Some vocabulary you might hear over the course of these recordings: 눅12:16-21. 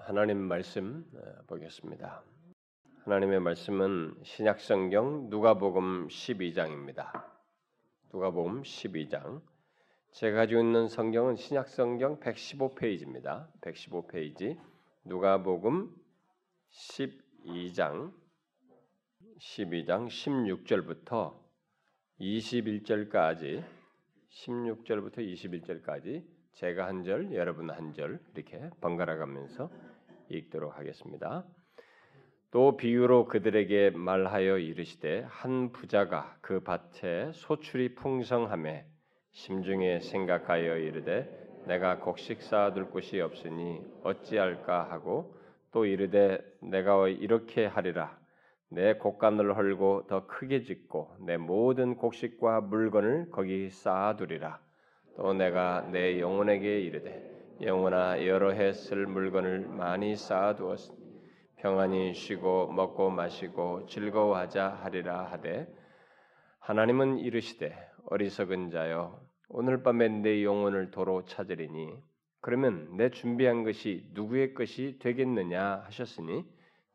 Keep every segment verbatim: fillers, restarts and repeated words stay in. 하나님 말씀 보겠습니다. 하나님의 말씀은 신약성경 누가복음 십이 장입니다. 누가복음 십이 장. 제가 가지고 있는 성경은 신약성경 백십오 페이지입니다. 백십오 페이지 누가복음 십이 장 십이 장 십육 절부터 이십일 절까지 십육 절부터 이십일 절까지 제가 한 절, 여러분 한 절 이렇게 번갈아 가면서 읽도록 하겠습니다. 또 비유로 그들에게 말하여 이르시되 한 부자가 그 밭에 소출이 풍성하매 심중에 생각하여 이르되 내가 곡식 쌓아둘 곳이 없으니 어찌할까 하고 또 이르되 내가 이렇게 하리라 내 곡간을 헐고 더 크게 짓고 내 모든 곡식과 물건을 거기 쌓아두리라 또 내가 내 영혼에게 이르되 영혼아 여러 해 쓸 물건을 많이 쌓아두었으니 평안히 쉬고 먹고 마시고 즐거워하자 하리라 하되 하나님은 이르시되 어리석은 자여 오늘 밤에 내 영혼을 도로 찾으리니 그러면 내 준비한 것이 누구의 것이 되겠느냐 하셨으니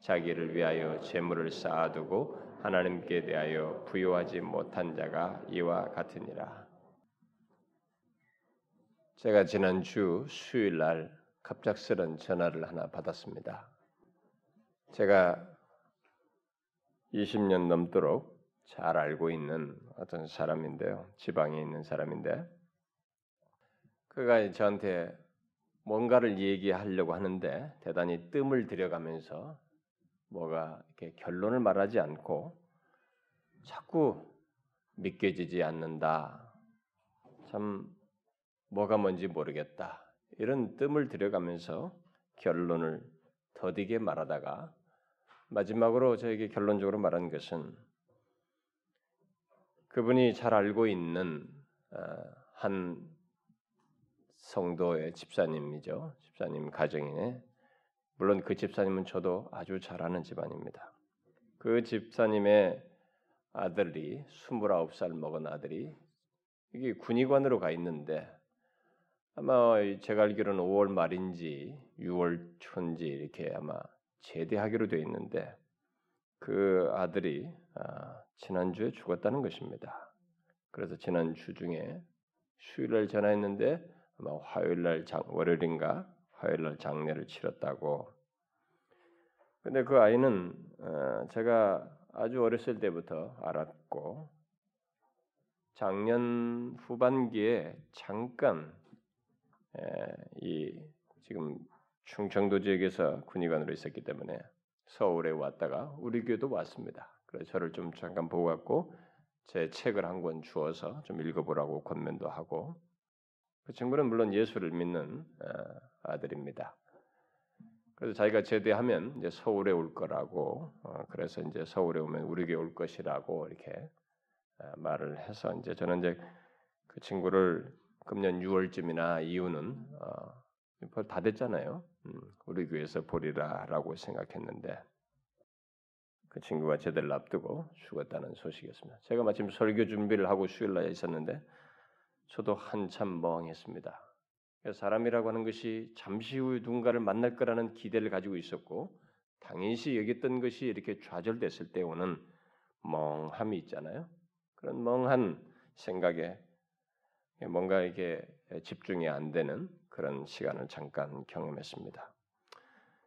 자기를 위하여 재물을 쌓아두고 하나님께 대하여 부요하지 못한 자가 이와 같으니라. 제가 지난주 수요일 날 갑작스런 전화를 하나 받았습니다. 제가 이십 년 넘도록 잘 알고 있는 어떤 사람인데요. 지방에 있는 사람인데 그가 저한테 뭔가를 얘기하려고 하는데 대단히 뜸을 들여가면서 뭐가 이렇게 결론을 말하지 않고 자꾸 믿겨지지 않는다. 참 뭐가 뭔지 모르겠다. 이런 뜸을 들여가면서 결론을 더디게 말하다가 마지막으로 저에게 결론적으로 말한 것은 그분이 잘 알고 있는 한 성도의 집사님이죠. 집사님 가정이네. 물론 그 집사님은 저도 아주 잘 아는 집안입니다. 그 집사님의 아들이 스물아홉 살 먹은 아들이 이게 군의관으로 가 있는데 아마 제가 알기로는 오월 말인지 유월 초인지 이렇게 아마 제대하기로 돼 있는데 그 아들이 아, 지난주에 죽었다는 것입니다. 그래서 지난주 중에 수요일날 전화했는데 아마 화요일날 장, 월요일인가 화요일날 장례를 치렀다고. 근데 그 아이는 어, 제가 아주 어렸을 때부터 알았고 작년 후반기에 잠깐 에, 이 지금 충청도 지역에서 군의관으로 있었기 때문에 서울에 왔다가 우리 교회도 왔습니다. 그래서 저를 좀 잠깐 보고 갔고 제 책을 한 권 주어서 좀 읽어보라고 권면도 하고 그 친구는 물론 예수를 믿는 아들입니다. 그래서 자기가 제대하면 이제 서울에 올 거라고 그래서 이제 서울에 오면 우리 교회 올 것이라고 이렇게 말을 해서 이제 저는 이제 그 친구를 금년 유월쯤이나 이후는 벌써 다 됐잖아요. 우리 교회에서 보리라라고 생각했는데 그 친구가 제대를 앞두고 죽었다는 소식이었습니다. 제가 마침 설교 준비를 하고 수요일 날에 있었는데 저도 한참 멍했습니다. 사람이라고 하는 것이 잠시 후에 누군가를 만날 거라는 기대를 가지고 있었고 당연시 여겼던 것이 이렇게 좌절됐을 때 오는 멍함이 있잖아요. 그런 멍한 생각에 뭔가 이게 집중이 안 되는 그런 시간을 잠깐 경험했습니다.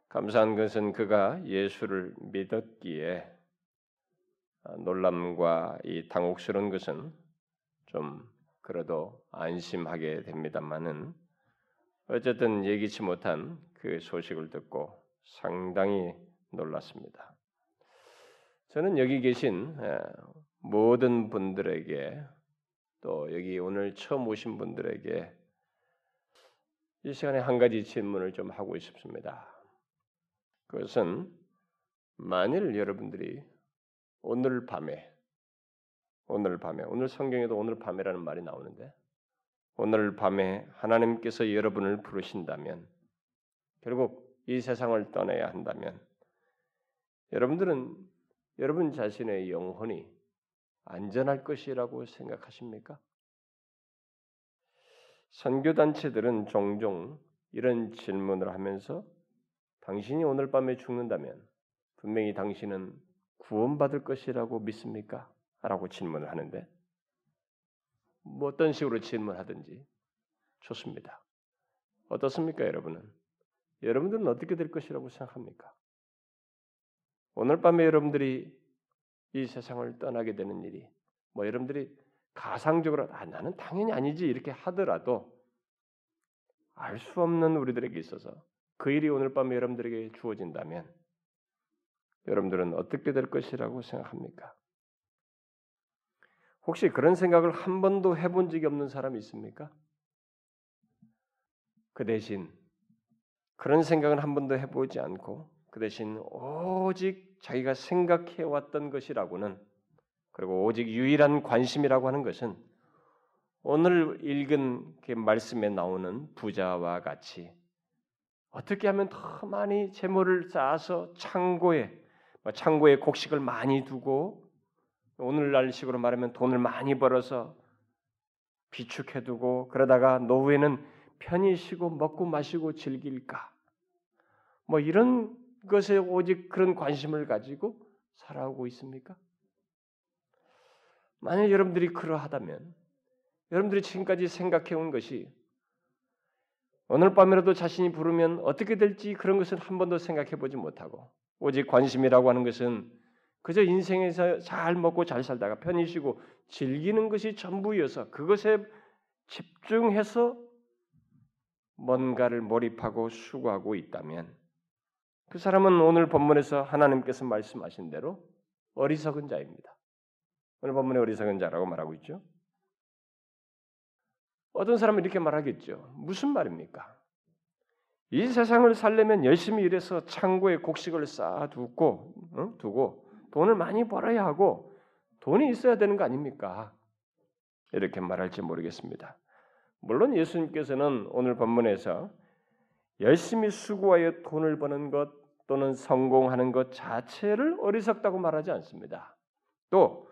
감사한 것은 그가 예수를 믿었기에 놀람과 이 당혹스러운 것은 좀 그래도 안심하게 됩니다만은 어쨌든 예기치 못한 그 소식을 듣고 상당히 놀랐습니다. 저는 여기 계신 모든 분들에게 또 여기 오늘 처음 오신 분들에게 이 시간에 한 가지 질문을 좀 하고 싶습니다. 그것은 만일 여러분들이 오늘 밤에 오늘 밤에 오늘 성경에도 오늘 밤에라는 말이 나오는데 오늘 밤에 하나님께서 여러분을 부르신다면 결국 이 세상을 떠나야 한다면 여러분들은 여러분 자신의 영혼이 안전할 것이라고 생각하십니까? 선교단체들은 종종 이런 질문을 하면서 당신이 오늘 밤에 죽는다면 분명히 당신은 구원받을 것이라고 믿습니까? 라고 질문을 하는데 뭐 어떤 식으로 질문하든지 좋습니다. 어떻습니까 여러분은? 여러분들은 어떻게 될 것이라고 생각합니까? 오늘 밤에 여러분들이 이 세상을 떠나게 되는 일이 뭐 여러분들이 가상적으로 아, 나는 당연히 아니지 이렇게 하더라도 알 수 없는 우리들에게 있어서 그 일이 오늘 밤에 여러분들에게 주어진다면 여러분들은 어떻게 될 것이라고 생각합니까? 혹시 그런 생각을 한 번도 해본 적이 없는 사람이 있습니까? 그 대신 그런 생각은 한 번도 해보지 않고 그 대신 오직 자기가 생각해왔던 것이라고는 그리고 오직 유일한 관심이라고 하는 것은 오늘 읽은 그 말씀에 나오는 부자와 같이 어떻게 하면 더 많이 재물을 쌓아서 창고에 창고에 곡식을 많이 두고 오늘날식으로 말하면 돈을 많이 벌어서 비축해두고 그러다가 노후에는 편히 쉬고 먹고 마시고 즐길까? 뭐 이런 것에 오직 그런 관심을 가지고 살아오고 있습니까? 만약 여러분들이 그러하다면 여러분들이 지금까지 생각해온 것이 오늘 밤이라도 자신이 부르면 어떻게 될지 그런 것은 한 번도 생각해보지 못하고 오직 관심이라고 하는 것은 그저 인생에서 잘 먹고 잘 살다가 편히 쉬고 즐기는 것이 전부여서 그것에 집중해서 뭔가를 몰입하고 수고하고 있다면 그 사람은 오늘 본문에서 하나님께서 말씀하신 대로 어리석은 자입니다. 오늘 본문에 어리석은 자라고 말하고 있죠. 어떤 사람은 이렇게 말하겠죠. 무슨 말입니까? 이 세상을 살려면 열심히 일해서 창고에 곡식을 쌓아두고 응? 두고 돈을 많이 벌어야 하고 돈이 있어야 되는 거 아닙니까? 이렇게 말할지 모르겠습니다. 물론 예수님께서는 오늘 본문에서 열심히 수고하여 돈을 버는 것 또는 성공하는 것 자체를 어리석다고 말하지 않습니다. 또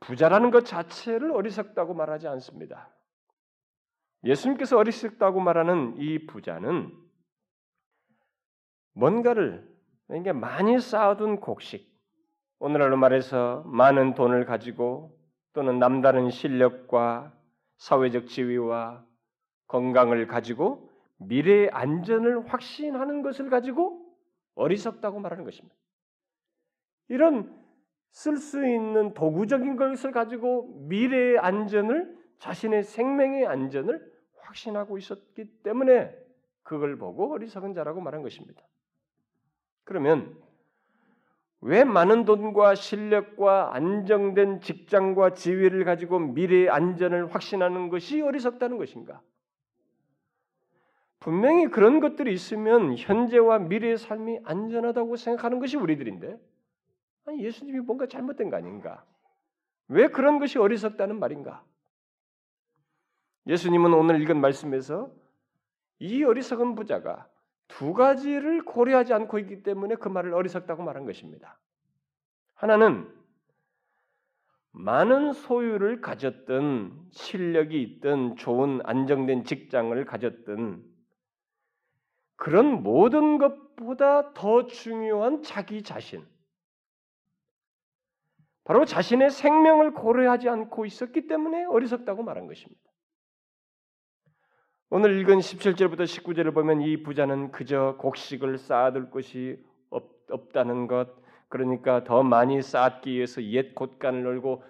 부자라는 것 자체를 어리석다고 말하지 않습니다. 예수님께서 어리석다고 말하는 이 부자는 뭔가를 그러니까 많이 쌓아둔 곡식, 오늘날로 말해서 많은 돈을 가지고 또는 남다른 실력과 사회적 지위와 건강을 가지고 미래의 안전을 확신하는 것을 가지고 어리석다고 말하는 것입니다. 이런 쓸 수 있는 도구적인 것을 가지고 미래의 안전을 자신의 생명의 안전을 확신하고 있었기 때문에 그걸 보고 어리석은 자라고 말한 것입니다. 그러면 왜 많은 돈과 실력과 안정된 직장과 지위를 가지고 미래의 안전을 확신하는 것이 어리석다는 것인가? 분명히 그런 것들이 있으면 현재와 미래의 삶이 안전하다고 생각하는 것이 우리들인데 아니 예수님이 뭔가 잘못된 거 아닌가? 왜 그런 것이 어리석다는 말인가? 예수님은 오늘 읽은 말씀에서 이 어리석은 부자가 두 가지를 고려하지 않고 있기 때문에 그 말을 어리석다고 말한 것입니다. 하나는 많은 소유를 가졌든 실력이 있든 좋은 안정된 직장을 가졌든 그런 모든 것보다 더 중요한 자기 자신 바로 자신의 생명을 고려하지 않고 있었기 때문에 어리석다고 말한 것입니다. 오늘 읽은 십칠 절부터 십구 절을 보면 이 부자는 그저 곡식을 쌓아둘 것이 없, 없다는 것 그러니까 더 많이 쌓기 위해서 옛 곳간을 열고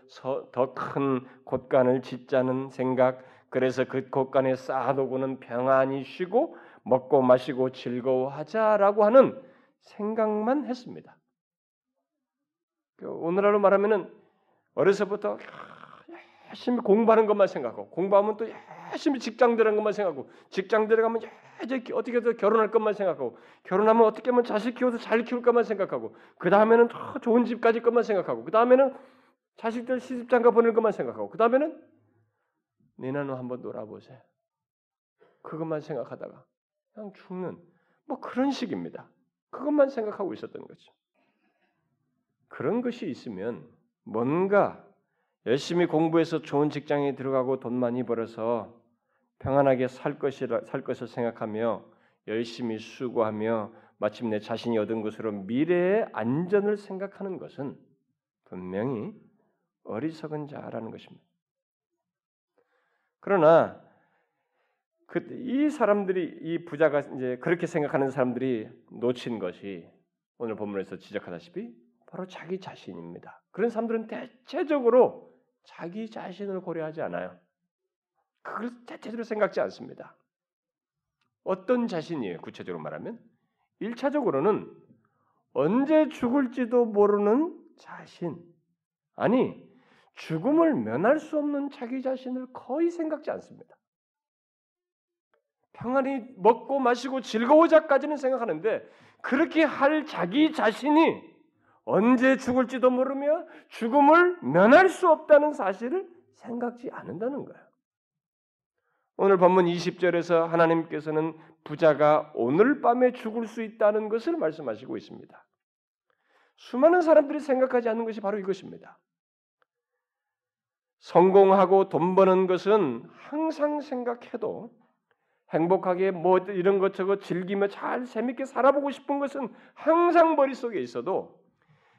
더 큰 곳간을 짓자는 생각 그래서 그 곳간에 쌓아두고는 평안히 쉬고 먹고 마시고 즐거워하자라고 하는 생각만 했습니다. 오늘날로 말하면 어려서부터 열심히 공부하는 것만 생각하고 공부하면 또 열심히 직장 들어간 것만 생각하고 직장 들어가면 이제 어떻게 해서 결혼할 것만 생각하고 결혼하면 어떻게 하면 자식 키워서 잘 키울 것만 생각하고 그 다음에는 더 좋은 집 가질 것만 생각하고 그 다음에는 자식들 시집장가 보낼 것만 생각하고 그 다음에는 내나노 한번 놀아보세요. 그것만 생각하다가 그냥 죽는 뭐 그런 식입니다. 그것만 생각하고 있었던 거죠. 그런 것이 있으면 뭔가 열심히 공부해서 좋은 직장에 들어가고 돈 많이 벌어서 평안하게 살 것이라 살 것을 생각하며 열심히 수고하며 마침내 자신이 얻은 것으로 미래의 안전을 생각하는 것은 분명히 어리석은 자라는 것입니다. 그러나 그 이 사람들이 이 부자가 이제 그렇게 생각하는 사람들이 놓친 것이 오늘 본문에서 지적하다시피 바로 자기 자신입니다. 그런 사람들은 대체적으로 자기 자신을 고려하지 않아요. 그걸 대체적으로 생각지 않습니다. 어떤 자신이에요? 구체적으로 말하면 일차적으로는 언제 죽을지도 모르는 자신, 아니 죽음을 면할 수 없는 자기 자신을 거의 생각지 않습니다. 평안히 먹고 마시고 즐거워자까지는 생각하는데 그렇게 할 자기 자신이 언제 죽을지도 모르며 죽음을 면할 수 없다는 사실을 생각지 않는다는 거예요. 오늘 본문 이십 절에서 하나님께서는 부자가 오늘 밤에 죽을 수 있다는 것을 말씀하시고 있습니다. 수많은 사람들이 생각하지 않는 것이 바로 이것입니다. 성공하고 돈 버는 것은 항상 생각해도 행복하게 뭐 이런 것 저것 즐기며 잘 재밌게 살아보고 싶은 것은 항상 머릿속에 있어도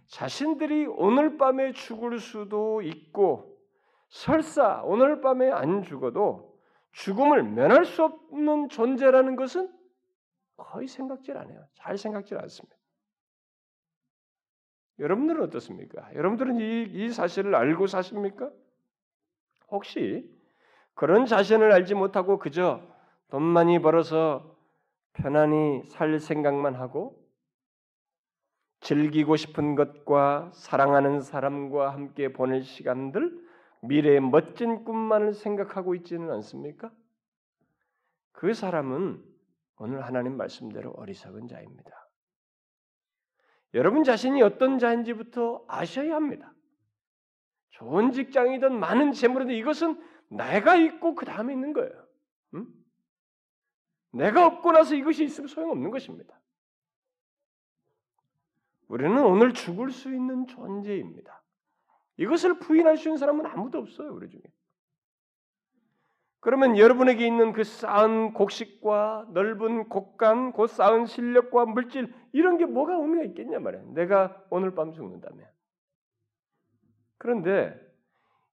자신들이 오늘 밤에 죽을 수도 있고 설사 오늘 밤에 안 죽어도 죽음을 면할 수 없는 존재라는 것은 거의 생각질 안 해요. 잘 생각질 않습니다. 여러분들은 어떻습니까? 여러분들은 이, 이 사실을 알고 사십니까? 혹시 그런 자신을 알지 못하고 그저 돈 많이 벌어서 편안히 살 생각만 하고 즐기고 싶은 것과 사랑하는 사람과 함께 보낼 시간들, 미래의 멋진 꿈만을 생각하고 있지는 않습니까? 그 사람은 오늘 하나님 말씀대로 어리석은 자입니다. 여러분 자신이 어떤 자인지부터 아셔야 합니다. 좋은 직장이든 많은 재물이든 이것은 내가 있고 그 다음에 있는 거예요. 응? 내가 없고 나서 이것이 있으면 소용없는 것입니다. 우리는 오늘 죽을 수 있는 존재입니다. 이것을 부인할 수 있는 사람은 아무도 없어요. 우리 중에. 그러면 여러분에게 있는 그 쌓은 곡식과 넓은 곡간, 그 쌓은 실력과 물질 이런 게 뭐가 의미가 있겠냐 말이에요. 내가 오늘 밤 죽는다면. 그런데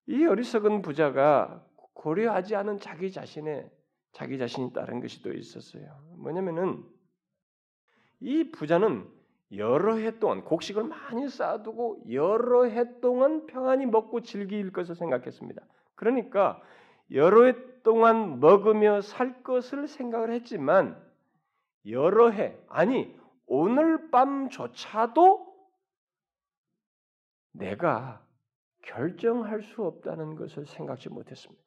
이 어리석은 부자가 고려하지 않은 자기 자신의 자기 자신이 따른 것이 또 있었어요. 뭐냐면은 이 부자는 여러 해 동안 곡식을 많이 쌓아두고 여러 해 동안 평안히 먹고 즐길 것을 생각했습니다. 그러니까 여러 해 동안 먹으며 살 것을 생각을 했지만 여러 해, 아니 오늘 밤조차도 내가 결정할 수 없다는 것을 생각지 못했습니다.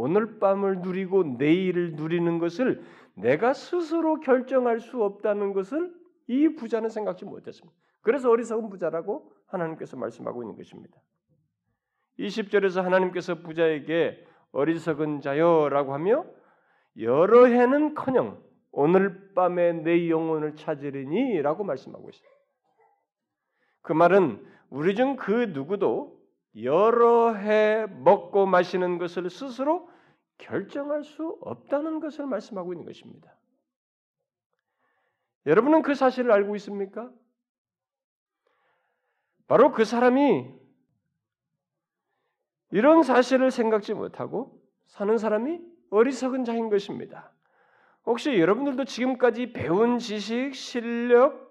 오늘 밤을 누리고 내일을 누리는 것을 내가 스스로 결정할 수 없다는 것을 이 부자는 생각지 못했습니다. 그래서 어리석은 부자라고 하나님께서 말씀하고 있는 것입니다. 이십 절에서 하나님께서 부자에게 어리석은 자여라고 하며 여러 해는커녕 오늘 밤에 내 영혼을 찾으리니 라고 말씀하고 있습니다. 그 말은 우리 중 그 누구도 여러 해 먹고 마시는 것을 스스로 결정할 수 없다는 것을 말씀하고 있는 것입니다. 여러분은 그 사실을 알고 있습니까? 바로 그 사람이 이런 사실을 생각지 못하고 사는 사람이 어리석은 자인 것입니다. 혹시 여러분들도 지금까지 배운 지식, 실력,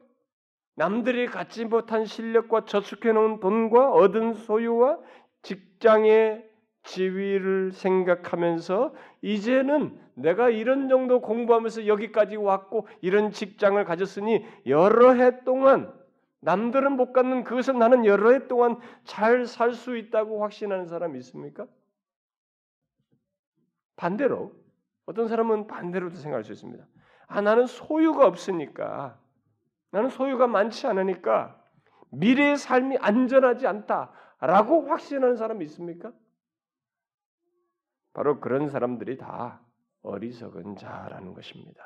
남들이 갖지 못한 실력과 저축해놓은 돈과 얻은 소유와 직장의 지위를 생각하면서 이제는 내가 이런 정도 공부하면서 여기까지 왔고 이런 직장을 가졌으니 여러 해 동안 남들은 못 갖는 그것을 나는 여러 해 동안 잘 살 수 있다고 확신하는 사람이 있습니까? 반대로 어떤 사람은 반대로도 생각할 수 있습니다. 아 나는 소유가 없으니까 나는 소유가 많지 않으니까 미래의 삶이 안전하지 않다라고 확신하는 사람이 있습니까? 바로 그런 사람들이 다 어리석은 자라는 것입니다.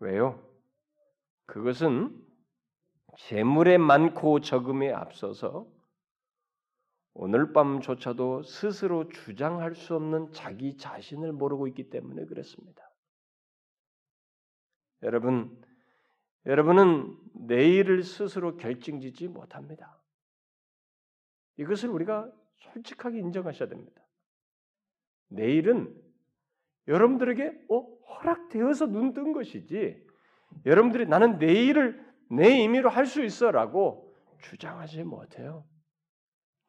왜요? 그것은 재물의 많고 적음에 앞서서 오늘 밤조차도 스스로 주장할 수 없는 자기 자신을 모르고 있기 때문에 그렇습니다. 여러분, 여러분은 내일을 스스로 결정짓지 못합니다. 이것을 우리가 솔직하게 인정하셔야 됩니다. 내일은 여러분들에게 어, 허락되어서 눈 뜬 것이지 여러분들이 나는 내일을 내 임의로 할 수 있어라고 주장하지 못해요.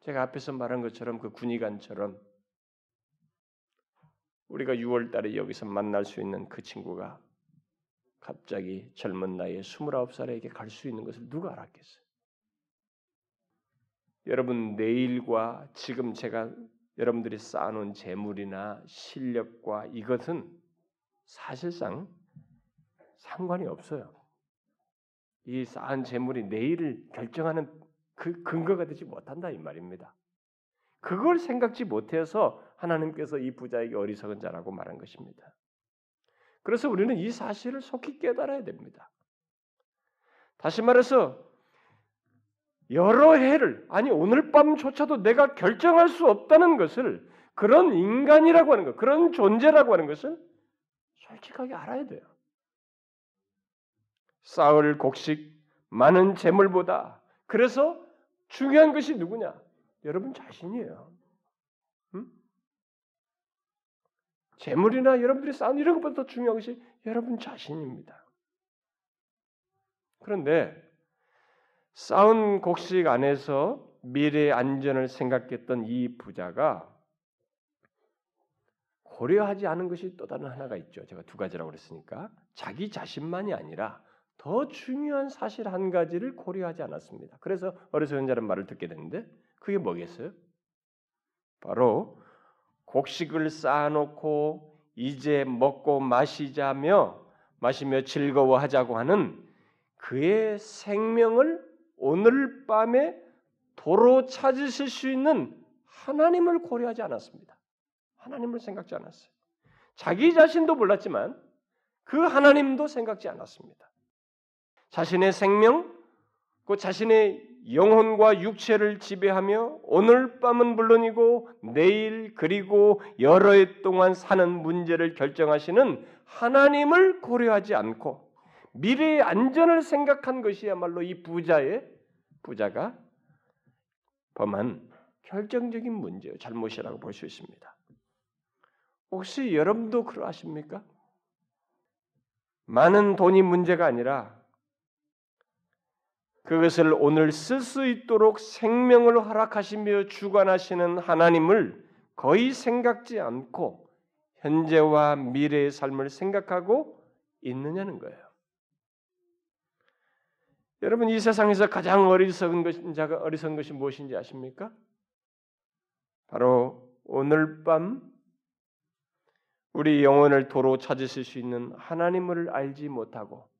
제가 앞에서 말한 것처럼 그 군의관처럼 우리가 유월 달에 여기서 만날 수 있는 그 친구가 갑자기 젊은 나이에 스물아홉 살에게 갈 수 있는 것을 누가 알았겠어요? 여러분 내일과 지금 제가 여러분들이 쌓아놓은 재물이나 실력과 이것은 사실상 상관이 없어요. 이 쌓은 재물이 내일을 결정하는 그 근거가 되지 못한다 이 말입니다. 그걸 생각지 못해서 하나님께서 이 부자에게 어리석은 자라고 말한 것입니다. 그래서 우리는 이 사실을 속히 깨달아야 됩니다. 다시 말해서 여러 해를 아니 오늘 밤조차도 내가 결정할 수 없다는 것을 그런 인간이라고 하는 것, 그런 존재라고 하는 것을 솔직하게 알아야 돼요. 쌓을 곡식, 많은 재물보다 그래서 중요한 것이 누구냐? 여러분 자신이에요. 응? 재물이나 여러분들이 쌓은 이런 것보다 더 중요한 것이 여러분 자신입니다. 그런데 쌓은 곡식 안에서 미래의 안전을 생각했던 이 부자가 고려하지 않은 것이 또 다른 하나가 있죠. 제가 두 가지라고 그랬으니까 자기 자신만이 아니라 더 중요한 사실 한 가지를 고려하지 않았습니다. 그래서 어리석은 자라는 말을 듣게 되는데 그게 뭐겠어요? 바로 곡식을 쌓아놓고 이제 먹고 마시자며 마시며 즐거워하자고 하는 그의 생명을 오늘 밤에 도로 찾으실 수 있는 하나님을 고려하지 않았습니다. 하나님을 생각지 않았어요. 자기 자신도 몰랐지만 그 하나님도 생각지 않았습니다. 자신의 생명, 그 자신의 영혼과 육체를 지배하며 오늘 밤은 물론이고 내일 그리고 여러 해 동안 사는 문제를 결정하시는 하나님을 고려하지 않고 미래의 안전을 생각한 것이야말로 이 부자의 부자가 범한 결정적인 문제요, 잘못이라고 볼 수 있습니다. 혹시 여러분도 그러하십니까? 많은 돈이 문제가 아니라 그것을 오늘 쓸 수 있도록 생명을 허락하시며 주관하시는 하나님을 거의 생각지 않고 현재와 미래의 삶을 생각하고 있느냐는 거예요. 여러분 이 세상에서 가장 어리석은 것인 자가 어리석은 것이 무엇인지 아십니까? 바로 오늘 밤 우리 영혼을 도로 찾으실 수 있는 하나님을 알지 못하고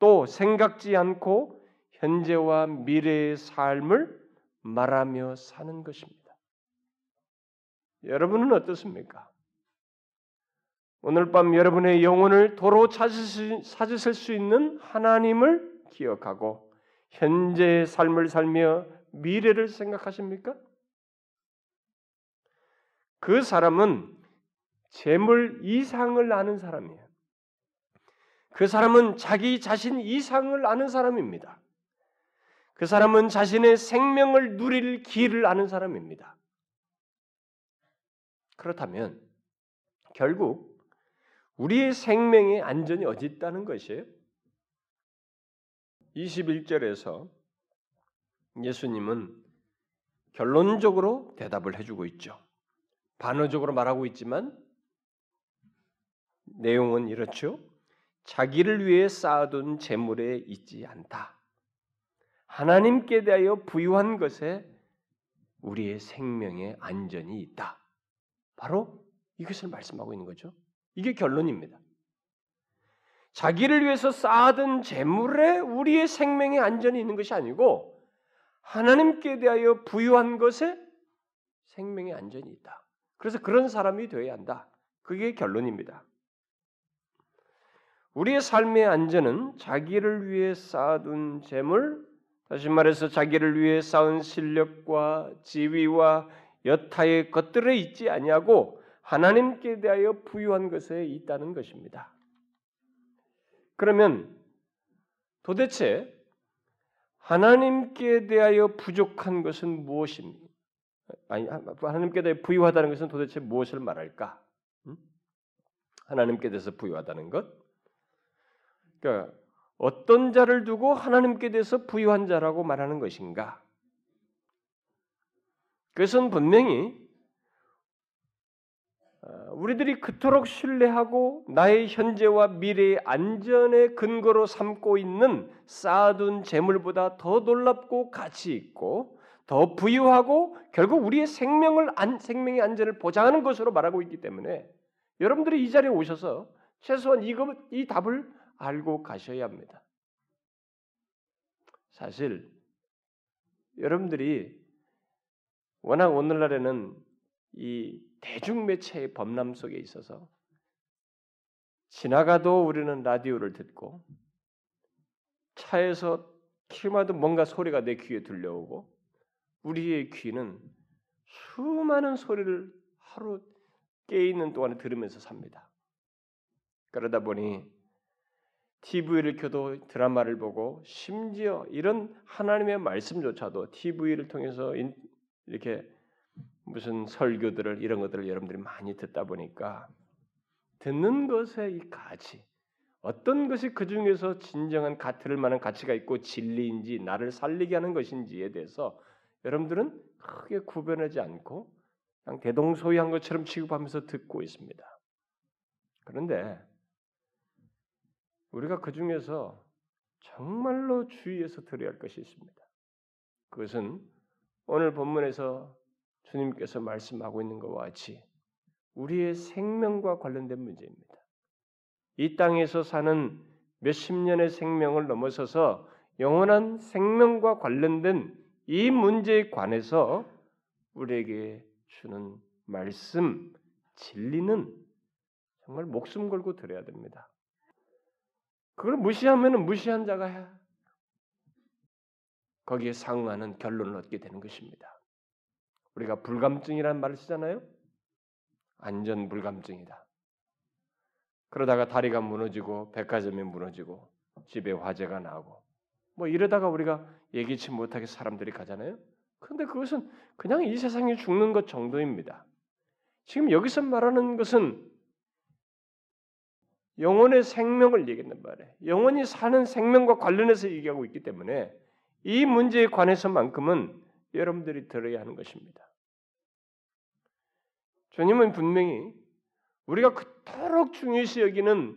또 생각지 않고 현재와 미래의 삶을 말하며 사는 것입니다. 여러분은 어떻습니까? 오늘 밤 여러분의 영혼을 도로 찾으실 수 있는 하나님을 기억하고 현재의 삶을 살며 미래를 생각하십니까? 그 사람은 재물 이상을 아는 사람이에요. 그 사람은 자기 자신 이상을 아는 사람입니다. 그 사람은 자신의 생명을 누릴 길을 아는 사람입니다. 그렇다면 결국 우리의 생명의 안전이 어디 있다는 것이에요? 이십일 절에서 예수님은 결론적으로 대답을 해주고 있죠. 반어적으로 말하고 있지만 내용은 이렇죠. 자기를 위해 쌓아둔 재물에 있지 않다. 하나님께 대하여 부유한 것에 우리의 생명의 안전이 있다. 바로 이것을 말씀하고 있는 거죠. 이게 결론입니다. 자기를 위해서 쌓아둔 재물에 우리의 생명의 안전이 있는 것이 아니고 하나님께 대하여 부유한 것에 생명의 안전이 있다. 그래서 그런 사람이 되어야 한다. 그게 결론입니다. 우리의 삶의 안전은 자기를 위해 쌓아둔 재물, 다시 말해서 자기를 위해 쌓은 실력과 지위와 여타의 것들에 있지 아니하고 하나님께 대하여 부유한 것에 있다는 것입니다. 그러면 도대체 하나님께 대하여 부족한 것은 무엇입니까? 아니, 하나님께 대해 부유하다는 것은 도대체 무엇을 말할까? 음? 하나님께 대해서 부유하다는 것? 그러니까 어떤 자를 두고 하나님께 대해서 부유한 자라고 말하는 것인가? 그것은 분명히 우리들이 그토록 신뢰하고 나의 현재와 미래의 안전의 근거로 삼고 있는 쌓아둔 재물보다 더 놀랍고 가치 있고 더 부유하고 결국 우리의 생명을 안, 생명의 안전을 보장하는 것으로 말하고 있기 때문에 여러분들이 이 자리에 오셔서 최소한 이거, 이 답을 알고 가셔야 합니다. 사실 여러분들이 워낙 오늘날에는 이 대중매체의 범람 속에 있어서 지나가도 우리는 라디오를 듣고 차에서 키마도 뭔가 소리가 내 귀에 들려오고 우리의 귀는 수많은 소리를 하루 깨있는 동안에 들으면서 삽니다. 그러다 보니 티비를 켜도 드라마를 보고 심지어 이런 하나님의 말씀조차도 티비를 통해서 이렇게 무슨 설교들을 이런 것들을 여러분들이 많이 듣다 보니까 듣는 것의 이 가치, 어떤 것이 그 중에서 진정한 가틀 만한 가치가 있고 진리인지 나를 살리게 하는 것인지에 대해서 여러분들은 크게 구별하지 않고 그냥 대동소이한 것처럼 취급하면서 듣고 있습니다. 그런데 우리가 그 중에서 정말로 주의해서 들어야 할 것이 있습니다. 그것은 오늘 본문에서 주님께서 말씀하고 있는 것과 같이 우리의 생명과 관련된 문제입니다. 이 땅에서 사는 몇십 년의 생명을 넘어서서 영원한 생명과 관련된 이 문제에 관해서 우리에게 주는 말씀, 진리는 정말 목숨 걸고 들어야 됩니다. 그걸 무시하면 무시한 자가 거기에 상응하는 결론을 얻게 되는 것입니다. 우리가 불감증이라는 말을 쓰잖아요. 안전 불감증이다. 그러다가 다리가 무너지고 백화점이 무너지고 집에 화재가 나고 뭐 이러다가 우리가 예기치 못하게 사람들이 가잖아요. 그런데 그것은 그냥 이 세상에 죽는 것 정도입니다. 지금 여기서 말하는 것은 영혼의 생명을 얘기한단 말이에요. 영혼이 사는 생명과 관련해서 얘기하고 있기 때문에 이 문제에 관해서만큼은 여러분들이 들어야 하는 것입니다. 주님은 분명히 우리가 그토록 중요시 여기는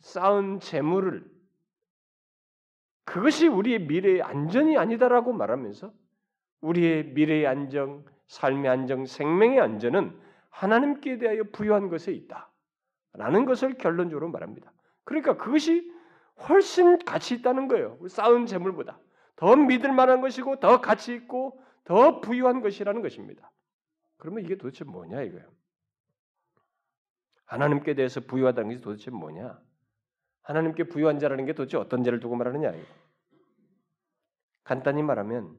쌓은 재물을 그것이 우리의 미래의 안전이 아니다라고 말하면서 우리의 미래의 안정, 삶의 안정, 생명의 안전은 하나님께 대하여 부여한 것에 있다라는 것을 결론적으로 말합니다. 그러니까 그것이 훨씬 가치 있다는 거예요. 쌓은 재물보다 더 믿을 만한 것이고 더 가치 있고 더 부유한 것이라는 것입니다. 그러면 이게 도대체 뭐냐 이거예요. 하나님께 대해서 부유하다는 것이 도대체 뭐냐? 하나님께 부유한 자라는 게 도대체 어떤 자를 두고 말하느냐? 간단히 말하면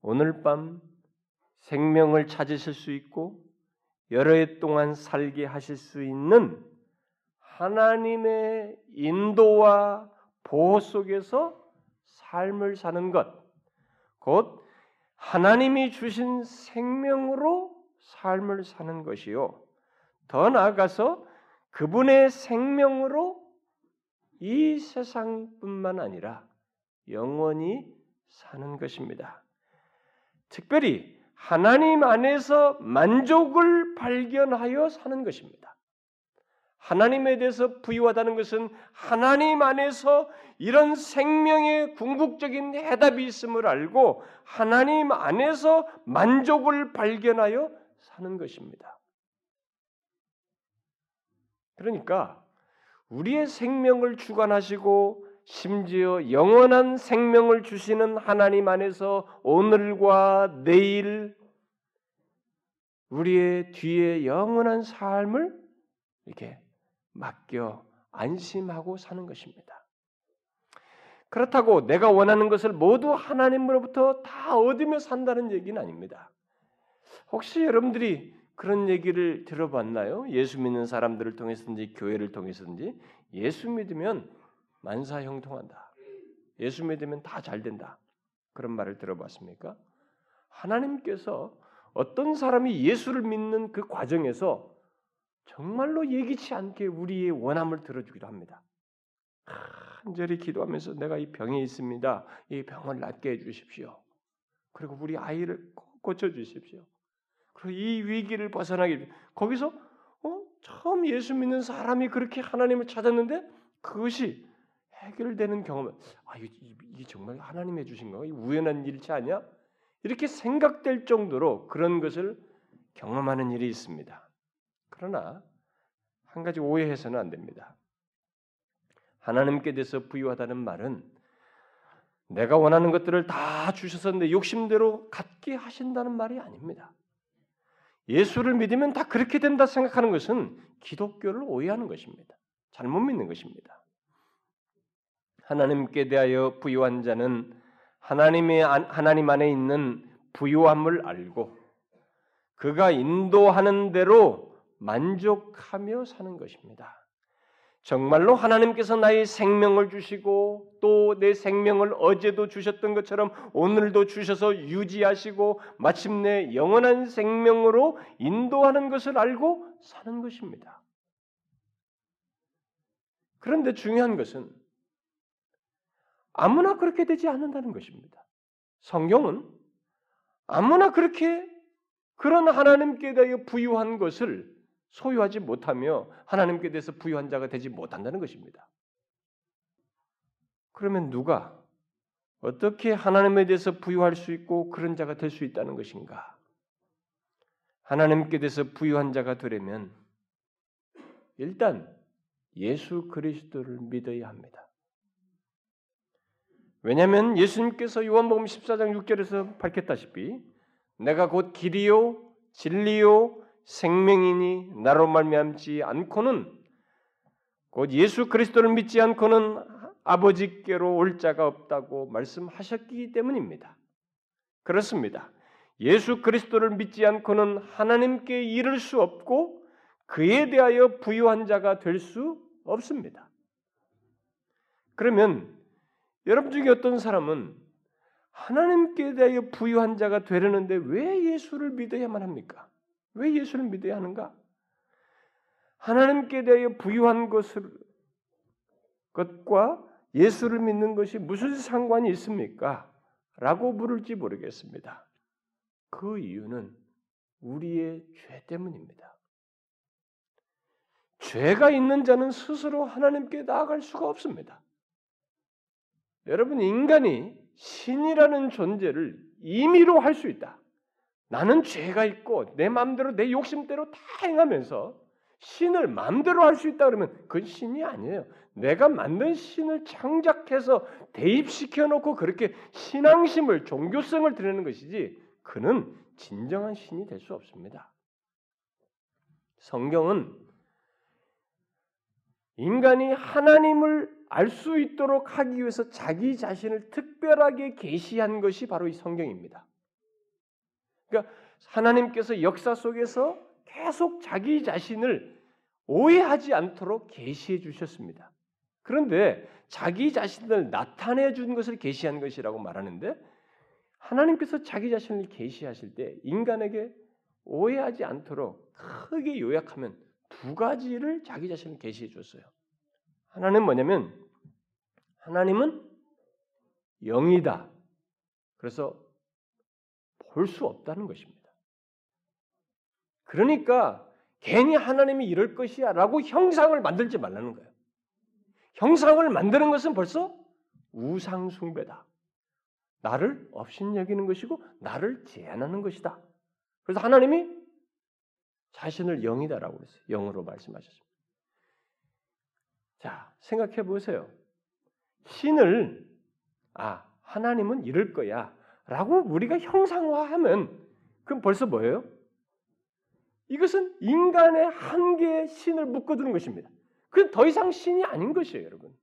오늘 밤 생명을 찾으실 수 있고 여러 해 동안 살게 하실 수 있는 하나님의 인도와 보호 속에서 삶을 사는 것, 곧 하나님이 주신 생명으로 삶을 사는 것이요. 더 나아가서 그분의 생명으로 이 세상뿐만 아니라 영원히 사는 것입니다. 특별히 하나님 안에서 만족을 발견하여 사는 것입니다. 하나님에 대해서 부유하다는 것은 하나님 안에서 이런 생명의 궁극적인 해답이 있음을 알고 하나님 안에서 만족을 발견하여 사는 것입니다. 그러니까 우리의 생명을 주관하시고 심지어 영원한 생명을 주시는 하나님 안에서 오늘과 내일 우리의 뒤에 영원한 삶을 이렇게 맡겨 안심하고 사는 것입니다. 그렇다고 내가 원하는 것을 모두 하나님으로부터 다 얻으며 산다는 얘기는 아닙니다. 혹시 여러분들이 그런 얘기를 들어봤나요? 예수 믿는 사람들을 통해서든지 교회를 통해서든지 예수 믿으면 만사 형통한다. 예수 믿으면 다 잘된다. 그런 말을 들어봤습니까? 하나님께서 어떤 사람이 예수를 믿는 그 과정에서 정말로 예기치 않게 우리의 원함을 들어주기도 합니다. 간절히 기도하면서 내가 이 병에 있습니다. 이 병을 낫게 해주십시오. 그리고 우리 아이를 고쳐주십시오. 그리고 이 위기를 벗어나게. 거기서 어? 처음 예수 믿는 사람이 그렇게 하나님을 찾았는데 그것이 해결되는 경험을 아 이게, 이게 정말 하나님이 주신 건가? 우연한 일치 아니야? 이렇게 생각될 정도로 그런 것을 경험하는 일이 있습니다. 그러나 한 가지 오해해서는 안 됩니다. 하나님께 대해서 부유하다는 말은 내가 원하는 것들을 다 주셔서 내 욕심대로 갖게 하신다는 말이 아닙니다. 예수를 믿으면 다 그렇게 된다 생각하는 것은 기독교를 오해하는 것입니다. 잘못 믿는 것입니다. 하나님께 대하여 부유한 자는 하나님의, 하나님 안에 있는 부유함을 알고 그가 인도하는 대로 만족하며 사는 것입니다. 정말로 하나님께서 나의 생명을 주시고 또 내 생명을 어제도 주셨던 것처럼 오늘도 주셔서 유지하시고 마침내 영원한 생명으로 인도하는 것을 알고 사는 것입니다. 그런데 중요한 것은 아무나 그렇게 되지 않는다는 것입니다. 성경은 아무나 그렇게 그런 하나님께 대하여 부유한 것을 소유하지 못하며 하나님께 대해서 부유한 자가 되지 못한다는 것입니다. 그러면 누가 어떻게 하나님에 대해서 부유할 수 있고 그런 자가 될 수 있다는 것인가? 하나님께 대해서 부유한 자가 되려면 일단 예수 그리스도를 믿어야 합니다. 왜냐하면 예수님께서 요한복음 십사 장 육 절에서 밝혔다시피 내가 곧 길이요 진리요 생명이니 나로 말미암지 않고는 곧 예수 그리스도를 믿지 않고는 아버지께로 올 자가 없다고 말씀하셨기 때문입니다. 그렇습니다. 예수 그리스도를 믿지 않고는 하나님께 이를 수 없고 그에 대하여 부유한 자가 될 수 없습니다. 그러면 여러분 중에 어떤 사람은 하나님께 대하여 부유한 자가 되려는데 왜 예수를 믿어야만 합니까? 왜 예수를 믿어야 하는가? 하나님께 대하여 부유한 것을, 것과 예수를 믿는 것이 무슨 상관이 있습니까? 라고 물을지 모르겠습니다. 그 이유는 우리의 죄 때문입니다. 죄가 있는 자는 스스로 하나님께 나아갈 수가 없습니다. 여러분, 인간이 신이라는 존재를 임의로 할 수 있다. 나는 죄가 있고 내 마음대로 내 욕심대로 다 행하면서 신을 마음대로 할 수 있다 그러면 그건 신이 아니에요. 내가 만든 신을 창작해서 대입시켜 놓고 그렇게 신앙심을 종교성을 드리는 것이지 그는 진정한 신이 될 수 없습니다. 성경은 인간이 하나님을 알 수 있도록 하기 위해서 자기 자신을 특별하게 계시한 것이 바로 이 성경입니다. 그러니까 하나님께서 역사 속에서 계속 자기 자신을 오해하지 않도록 계시해 주셨습니다. 그런데 자기 자신을 나타내 준 것을 계시한 것이라고 말하는데 하나님께서 자기 자신을 계시하실 때 인간에게 오해하지 않도록 크게 요약하면 두 가지를 자기 자신을 계시해 줬어요. 하나는 뭐냐면 하나님은 영이다. 그래서 볼 수 없다는 것입니다. 그러니까 괜히 하나님이 이럴 것이야 라고 형상을 만들지 말라는 거예요. 형상을 만드는 것은 벌써 우상숭배다. 나를 업신여기는 것이고 나를 제한하는 것이다. 그래서 하나님이 자신을 영이다라고 그랬어요. 영으로 말씀하셨습니다. 자, 생각해 보세요. 신을 아, 하나님은 이럴 거야 라고 우리가 형상화하면 그건 벌써 뭐예요? 이것은 인간의 한계의 신을 묶어두는 것입니다. 그건 더 이상 신이 아닌 것이에요, 여러분.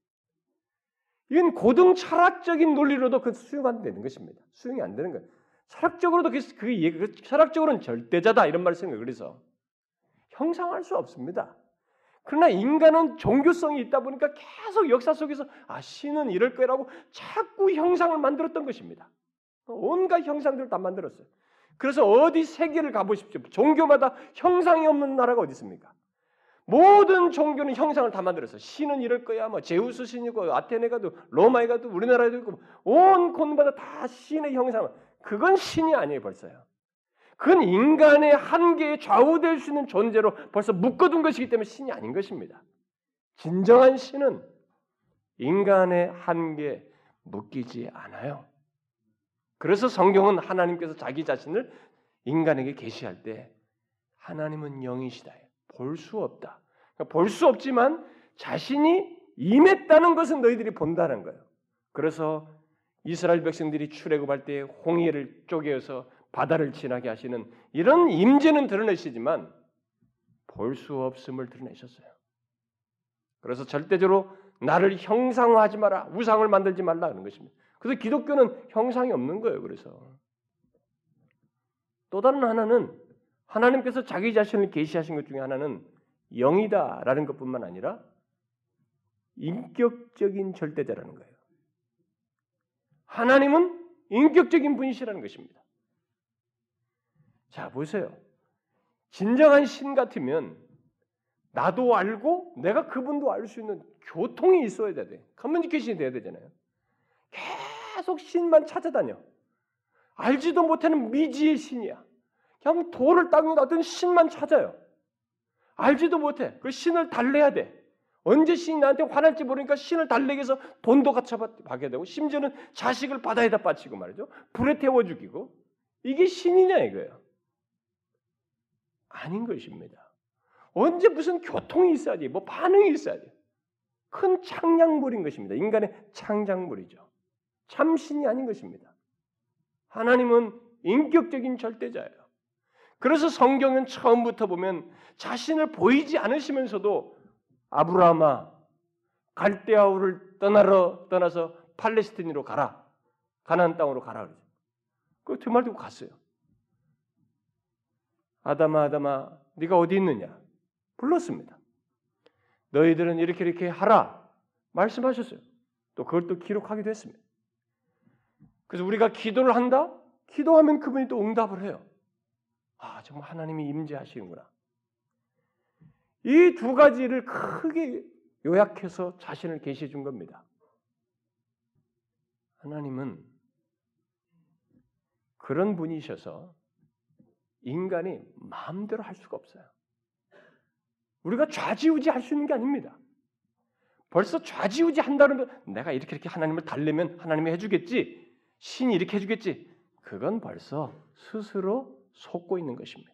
이건 고등 철학적인 논리로도 그건 수용 안 되는 것입니다. 수용이 안 되는 거예요. 철학적으로도 그게 그 철학적으로는 절대자다 이런 말을 쓰는 거예요. 그래서 형상화할 수 없습니다. 그러나 인간은 종교성이 있다 보니까 계속 역사 속에서 아 신은 이럴 거라고 자꾸 형상을 만들었던 것입니다. 온갖 형상들을 다 만들었어요. 그래서 어디 세계를 가보십시오. 종교마다 형상이 없는 나라가 어디 있습니까? 모든 종교는 형상을 다 만들었어요. 신은 이럴 거야. 뭐 제우스 신이고 아테네 가도 로마에 가도 우리나라에도 있고 온 곳마다 다 신의 형상. 그건 신이 아니에요 벌써요. 그건 인간의 한계에 좌우될 수 있는 존재로 벌써 묶어둔 것이기 때문에 신이 아닌 것입니다. 진정한 신은 인간의 한계에 묶이지 않아요. 그래서 성경은 하나님께서 자기 자신을 인간에게 계시할 때 하나님은 영이시다. 볼 수 없다. 그러니까 볼 수 없지만 자신이 임했다는 것은 너희들이 본다는 거예요. 그래서 이스라엘 백성들이 출애굽할 때 홍해를 쪼개어서 바다를 지나게 하시는 이런 임재는 드러내시지만 볼 수 없음을 드러내셨어요. 그래서 절대적으로 나를 형상화하지 마라. 우상을 만들지 말라 그런 것입니다. 그래서 기독교는 형상이 없는 거예요. 그래서 또 다른 하나는 하나님께서 자기 자신을 계시하신 것 중에 하나는 영이다라는 것뿐만 아니라 인격적인 절대자라는 거예요. 하나님은 인격적인 분이시라는 것입니다. 자, 보세요. 진정한 신 같으면 나도 알고 내가 그분도 알 수 있는 교통이 있어야 돼. 커뮤니케이션이 돼야 되잖아요. 계속 신만 찾아다녀. 알지도 못하는 미지의 신이야. 그냥 돌을 닦는 어떤 신만 찾아요. 알지도 못해. 그 신을 달래야 돼. 언제 신이 나한테 화날지 모르니까 신을 달래기 위해서 돈도 같이 받게 되고 심지어는 자식을 바다에다 빠치고 말이죠. 불에 태워 죽이고. 이게 신이냐 이거예요. 아닌 것입니다. 언제 무슨 교통이 있어야지, 뭐 반응이 있어야지. 큰 창작물인 것입니다. 인간의 창작물이죠. 참신이 아닌 것입니다. 하나님은 인격적인 절대자예요. 그래서 성경은 처음부터 보면 자신을 보이지 않으시면서도 아브라함아 갈대아우를 떠나러 떠나서 팔레스틴으로 가라. 가나안 땅으로 가라 그러죠. 그 두 말 듣고 갔어요. 아담아 아담아 네가 어디 있느냐? 불렀습니다. 너희들은 이렇게 이렇게 하라. 말씀하셨어요. 또 그걸 또 기록하기도 했습니다. 그래서 우리가 기도를 한다? 기도하면 그분이 또 응답을 해요. 아, 정말 하나님이 임재하시는구나. 이 두 가지를 크게 요약해서 자신을 계시해 준 겁니다. 하나님은 그런 분이셔서 인간이 마음대로 할 수가 없어요. 우리가 좌지우지 할 수 있는 게 아닙니다. 벌써 좌지우지 한다는 내가 이렇게 이렇게 하나님을 달래면 하나님이 해주겠지. 신이 이렇게 해주겠지. 그건 벌써 스스로 속고 있는 것입니다.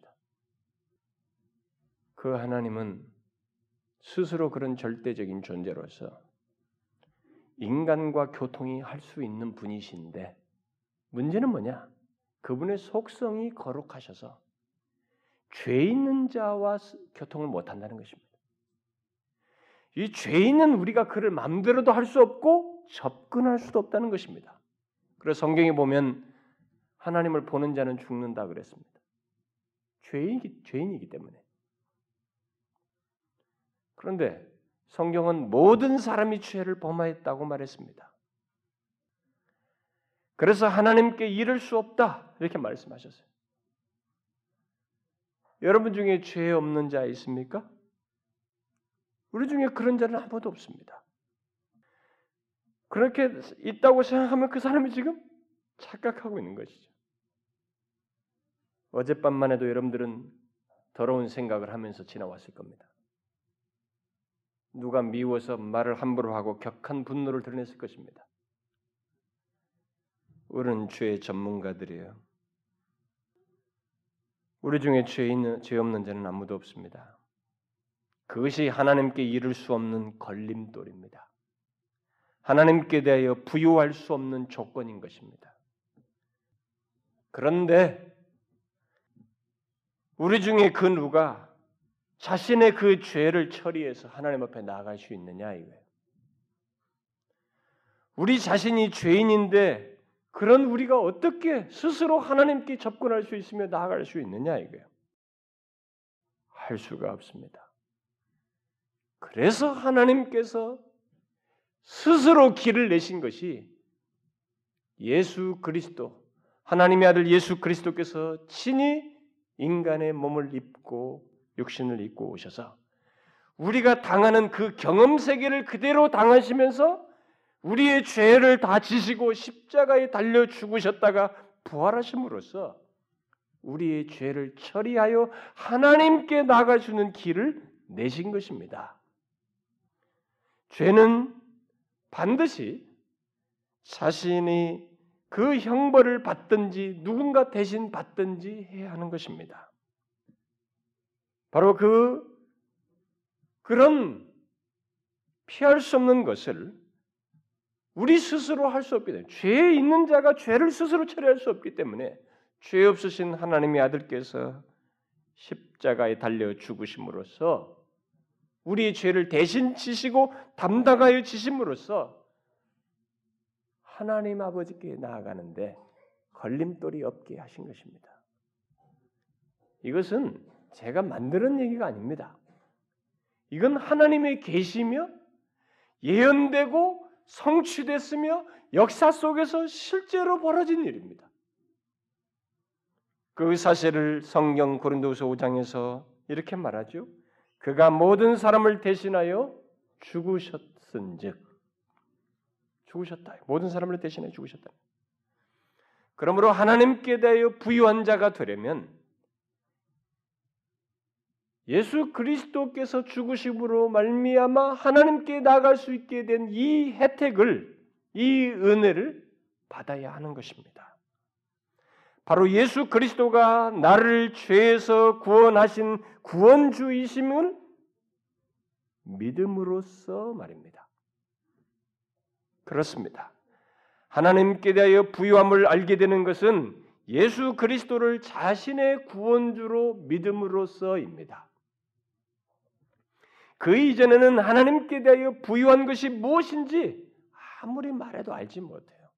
그 하나님은 스스로 그런 절대적인 존재로서 인간과 교통이 할 수 있는 분이신데 문제는 뭐냐? 그분의 속성이 거룩하셔서 죄 있는 자와 교통을 못한다는 것입니다. 이 죄 있는 우리가 그를 마음대로도 할 수 없고 접근할 수도 없다는 것입니다. 그래서 성경에 보면 하나님을 보는 자는 죽는다 그랬습니다. 죄인이기, 죄인이기 때문에. 그런데 성경은 모든 사람이 죄를 범하였다고 말했습니다. 그래서 하나님께 이를 수 없다 이렇게 말씀하셨어요. 여러분 중에 죄 없는 자 있습니까? 우리 중에 그런 자는 아무도 없습니다. 그렇게 있다고 생각하면 그 사람이 지금 착각하고 있는 것이죠. 어젯밤만 해도 여러분들은 더러운 생각을 하면서 지나왔을 겁니다. 누가 미워서 말을 함부로 하고 격한 분노를 드러냈을 것입니다. 우리는 죄의 전문가들이에요. 우리 중에 죄 있는, 죄 없는 자는 아무도 없습니다. 그것이 하나님께 이룰 수 없는 걸림돌입니다. 하나님께 대하여 부여할 수 없는 조건인 것입니다. 그런데 우리 중에 그 누가 자신의 그 죄를 처리해서 하나님 앞에 나아갈 수 있느냐 이거예요. 우리 자신이 죄인인데 그런 우리가 어떻게 스스로 하나님께 접근할 수 있으며 나아갈 수 있느냐 이거예요. 할 수가 없습니다. 그래서 하나님께서 스스로 길을 내신 것이 예수 그리스도, 하나님의 아들 예수 그리스도께서 친히 인간의 몸을 입고 육신을 입고 오셔서 우리가 당하는 그 경험 세계를 그대로 당하시면서 우리의 죄를 다 지시고 십자가에 달려 죽으셨다가 부활하심으로써 우리의 죄를 처리하여 하나님께 나가주는 길을 내신 것입니다. 죄는 반드시 자신이 그 형벌을 받든지 누군가 대신 받든지 해야 하는 것입니다. 바로 그 그런 피할 수 없는 것을 우리 스스로 할 수 없기 때문에, 죄에 있는 자가 죄를 스스로 처리할 수 없기 때문에 죄 없으신 하나님의 아들께서 십자가에 달려 죽으심으로써 우리의 죄를 대신 지시고 담당하여 지심으로써 하나님 아버지께 나아가는데 걸림돌이 없게 하신 것입니다. 이것은 제가 만드는 얘기가 아닙니다. 이건 하나님의 계시며 예언되고 성취됐으며 역사 속에서 실제로 벌어진 일입니다. 그 사실을 성경 고린도후서 오 장에서 이렇게 말하죠. 그가 모든 사람을 대신하여 죽으셨은즉, 죽으셨다. 모든 사람을 대신해 죽으셨다. 그러므로 하나님께 대하여 부유한 자가 되려면 예수 그리스도께서 죽으심으로 말미암아 하나님께 나아갈 수 있게 된 이 혜택을, 이 은혜를 받아야 하는 것입니다. 바로 예수 그리스도가 나를 죄에서 구원하신 구원주이심을 믿음으로써 말입니다. 그렇습니다. 하나님께 대하여 부유함을 알게 되는 것은 예수 그리스도를 자신의 구원주로 믿음으로써입니다. 그 이전에는 하나님께 대하여 부유한 것이 무엇인지 아무리 말해도 알지 못해요.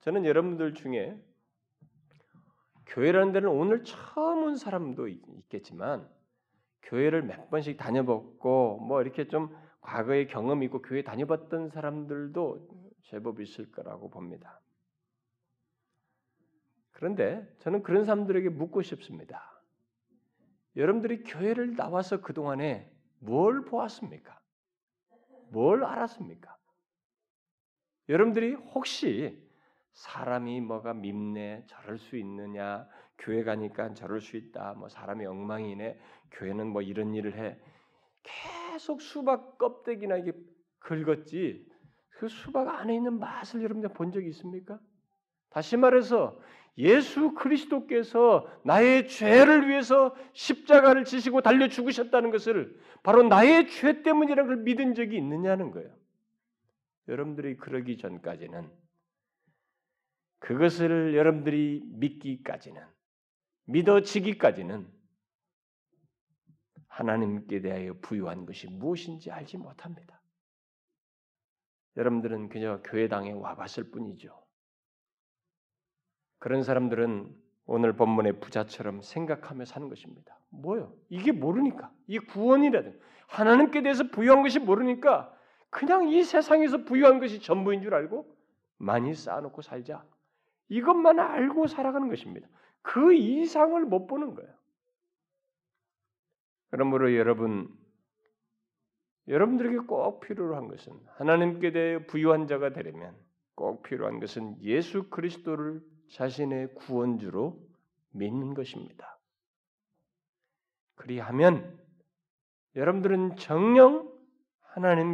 저는 여러분들 중에 교회라는 데는 오늘 처음 온 사람도 있겠지만 교회를 몇 번씩 다녀봤고 뭐 이렇게 좀 과거에 경험이 있고 교회 다녀봤던 사람들도 제법 있을 거라고 봅니다. 그런데 저는 그런 사람들에게 묻고 싶습니다. 여러분들이 교회를 나와서 그동안에 뭘 보았습니까? 뭘 알았습니까? 여러분들이 혹시 사람이 뭐가 밉네, 저럴 수 있느냐, 교회 가니까 저럴 수 있다, 뭐 사람이 엉망이네, 교회는 뭐 이런 일을 해, 계속 수박 껍데기나 이게 긁었지 그 수박 안에 있는 맛을 여러분들 본 적이 있습니까? 다시 말해서 예수 그리스도께서 나의 죄를 위해서 십자가를 지시고 달려 죽으셨다는 것을 바로 나의 죄 때문이라는 걸 믿은 적이 있느냐는 거예요. 여러분들이 그러기 전까지는, 그것을 여러분들이 믿기까지는, 믿어지기까지는 하나님께 대하여 부유한 것이 무엇인지 알지 못합니다. 여러분들은 그저 교회당에 와봤을 뿐이죠. 그런 사람들은 오늘 본문의 부자처럼 생각하며 사는 것입니다. 뭐요? 이게 모르니까, 이 구원이라든 하나님께 대해서 부유한 것이 모르니까 그냥 이 세상에서 부유한 것이 전부인 줄 알고 많이 쌓아놓고 살자, 이것만 알고 살아가는 것입니다. 그 이상을 못 보는 거예요. 그러므로 여러분, 여러분들에게 꼭 필요한 것은, 하나님께 대해 부유한 자가 되려면 꼭 필요한 것은 예수 그리스도를 자신의 구원주로 믿는 것입니다. 그리하면 여러분들은 정녕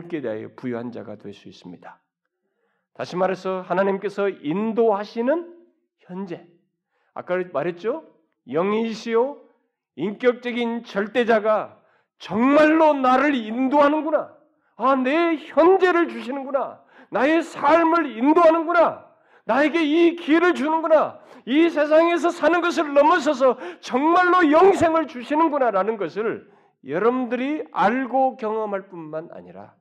하나님께 대하여 부유한 자가 될 수 있습니다. 다시 말해서 하나님께서 인도하시는 현재, 아까 말했죠? 영이시오 인격적인 절대자가 정말로 나를 인도하는구나. 아, 내 현재를 주시는구나. 나의 삶을 인도하는구나. 나에게 이 길을 주는구나. 이 세상에서 사는 것을 넘어서서 정말로 영생을 주시는구나라는 것을 여러분들이 알고 경험할 뿐만 아니라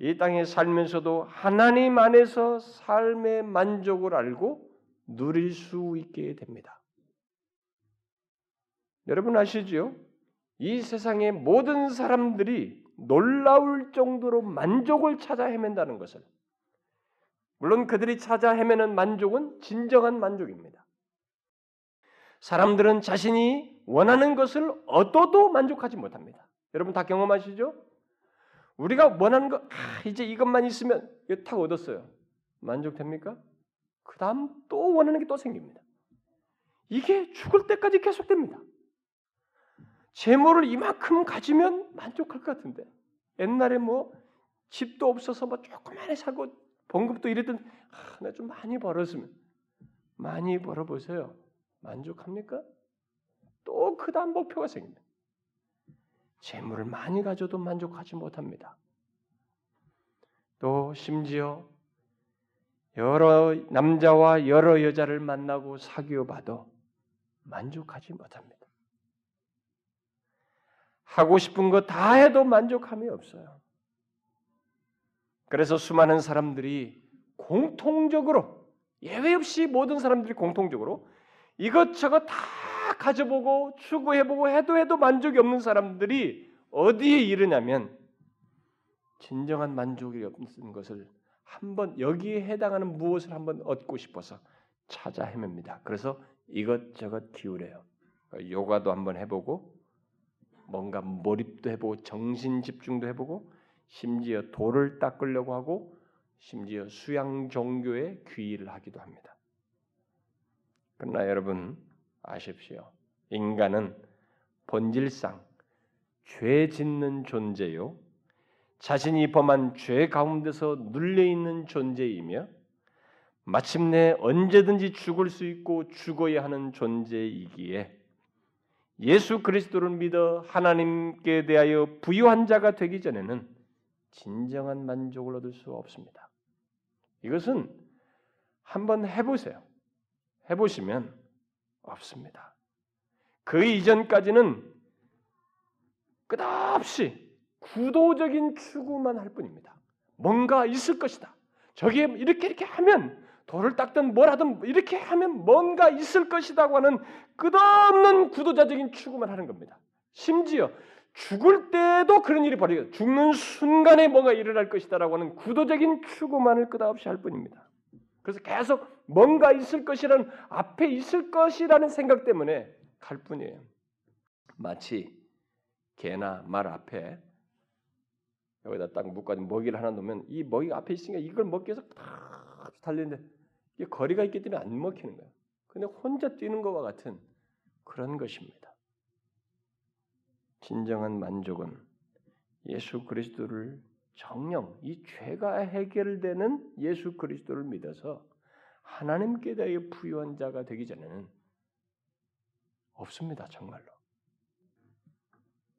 이 땅에 살면서도 하나님 안에서 삶의 만족을 알고 누릴 수 있게 됩니다. 여러분 아시죠? 이 세상의 모든 사람들이 놀라울 정도로 만족을 찾아 헤맨다는 것을, 물론 그들이 찾아 헤매는 만족은 진정한 만족입니다. 사람들은 자신이 원하는 것을 얻어도 만족하지 못합니다. 여러분 다 경험하시죠? 우리가 원하는 거, 아, 이제 이것만 있으면 이거 탁 얻었어요. 만족됩니까? 그 다음 또 원하는 게 또 생깁니다. 이게 죽을 때까지 계속됩니다. 재물을 이만큼 가지면 만족할 것 같은데, 옛날에 뭐 집도 없어서 뭐 조그만하게 사고 봉급도 이랬던, 아, 나 좀 많이 벌었으면, 많이 벌어보세요. 만족합니까? 또 그 다음 목표가 생깁니다. 재물을 많이 가져도 만족하지 못합니다. 또 심지어 여러 남자와 여러 여자를 만나고 사귀어봐도 만족하지 못합니다. 하고 싶은 거 다 해도 만족함이 없어요. 그래서 수많은 사람들이 공통적으로, 예외 없이 모든 사람들이 공통적으로 이것저것 다 가져보고 추구해보고 해도 해도 만족이 없는 사람들이 어디에 이르냐면, 진정한 만족이 없는 것을 한번, 여기에 해당하는 무엇을 한번 얻고 싶어서 찾아 헤맵니다. 그래서 이것저것 기울여요. 요가도 한번 해보고, 뭔가 몰입도 해보고, 정신 집중도 해보고, 심지어 돌을 닦으려고 하고, 심지어 수양 종교에 귀의를 하기도 합니다. 그러나 여러분 아십시오. 인간은 본질상 죄 짓는 존재요, 자신이 범한 죄 가운데서 눌려있는 존재이며, 마침내 언제든지 죽을 수 있고 죽어야 하는 존재이기에, 예수 그리스도를 믿어 하나님께 대하여 부유한 자가 되기 전에는 진정한 만족을 얻을 수 없습니다. 이것은 한번 해보세요. 해보시면 없습니다. 그 이전까지는 끝없이 구도적인 추구만 할 뿐입니다. 뭔가 있을 것이다. 저기에 이렇게 이렇게 하면, 돌을 닦든 뭘 하든 이렇게 하면 뭔가 있을 것이라고 하는 끝없는 구도자적인 추구만 하는 겁니다. 심지어 죽을 때도 그런 일이 벌어져요. 죽는 순간에 뭔가 일어날 것이다라고 하는 구도적인 추구만을 끝없이 할 뿐입니다. 그래서 계속 뭔가 있을 것이라는, 앞에 있을 것이라는 생각 때문에 갈 뿐이에요. 마치 개나 말 앞에 여기다 딱 묶어진 먹이를 하나 놓으면, 이 먹이가 앞에 있으니까 이걸 먹기 위해서 탁 달리는데, 이게 거리가 있기 때문에 안 먹히는 거예요. 근데 혼자 뛰는 것과 같은 그런 것입니다. 진정한 만족은 예수 그리스도를 정령, 이 죄가 해결되는 예수 그리스도를 믿어서 하나님께 대하여 부유한 자가 되기 전에는 없습니다. 정말로.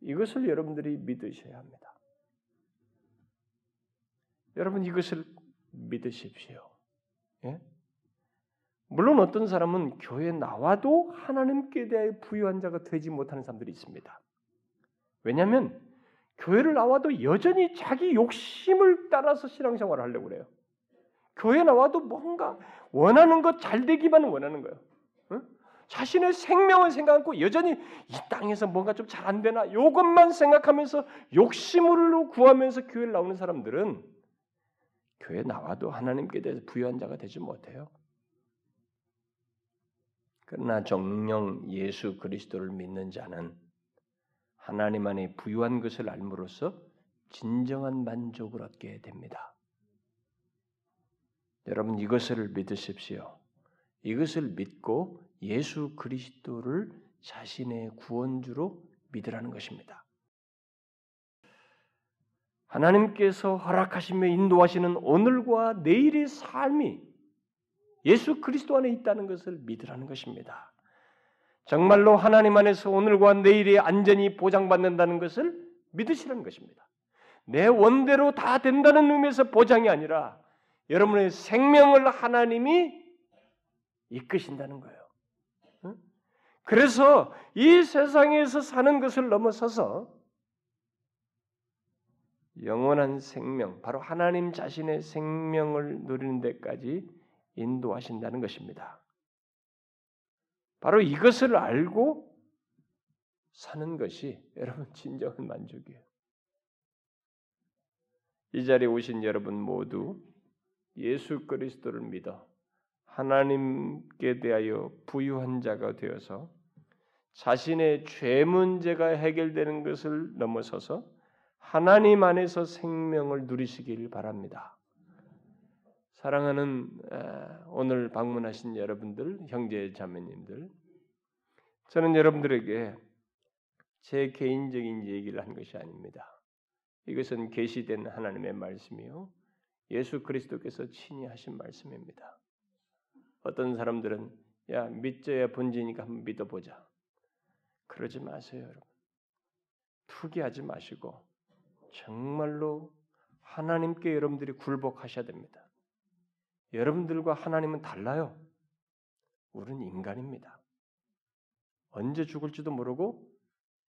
이것을 여러분들이 믿으셔야 합니다. 여러분 이것을 믿으십시오. 예? 물론 어떤 사람은 교회에 나와도 하나님께 대해 부유한 자가 되지 못하는 사람들이 있습니다. 왜냐하면 교회를 나와도 여전히 자기 욕심을 따라서 신앙생활을 하려고 그래요. 교회에 나와도 뭔가 원하는 것, 잘 되기만 원하는 거예요. 응? 자신의 생명을 생각하고 여전히 이 땅에서 뭔가 좀 잘 안 되나, 이것만 생각하면서 욕심으로 구하면서 교회를 나오는 사람들은 교회 나와도 하나님께 대해서 부유한 자가 되지 못해요. 그러나 정령 예수 그리스도를 믿는 자는 하나님 안에 부유한 것을 알므로써 진정한 만족을 얻게 됩니다. 여러분 이것을 믿으십시오. 이것을 믿고 예수 그리스도를 자신의 구원주로 믿으라는 것입니다. 하나님께서 허락하시며 인도하시는 오늘과 내일의 삶이 예수 그리스도 안에 있다는 것을 믿으라는 것입니다. 정말로 하나님 안에서 오늘과 내일의 안전이 보장받는다는 것을 믿으시라는 것입니다. 내 원대로 다 된다는 의미에서 보장이 아니라, 여러분의 생명을 하나님이 이끄신다는 거예요. 그래서 이 세상에서 사는 것을 넘어서서 영원한 생명, 바로 하나님 자신의 생명을 누리는 데까지 인도하신다는 것입니다. 바로 이것을 알고 사는 것이 여러분 진정한 만족이에요. 이 자리에 오신 여러분 모두 예수 그리스도를 믿어 하나님께 대하여 부유한 자가 되어서 자신의 죄 문제가 해결되는 것을 넘어서서 하나님 안에서 생명을 누리시길 바랍니다. 사랑하는 오늘 방문하신 여러분들, 형제 자매님들, 저는 여러분들에게 제 개인적인 얘기를 한 것이 아닙니다. 이것은 계시된 하나님의 말씀이요, 예수 그리스도께서 친히 하신 말씀입니다. 어떤 사람들은 야 믿자야 본지니까 한번 믿어보자. 그러지 마세요, 여러분. 투기하지 마시고 정말로 하나님께 여러분들이 굴복하셔야 됩니다. 여러분들과 하나님은 달라요. 우리는 인간입니다. 언제 죽을지도 모르고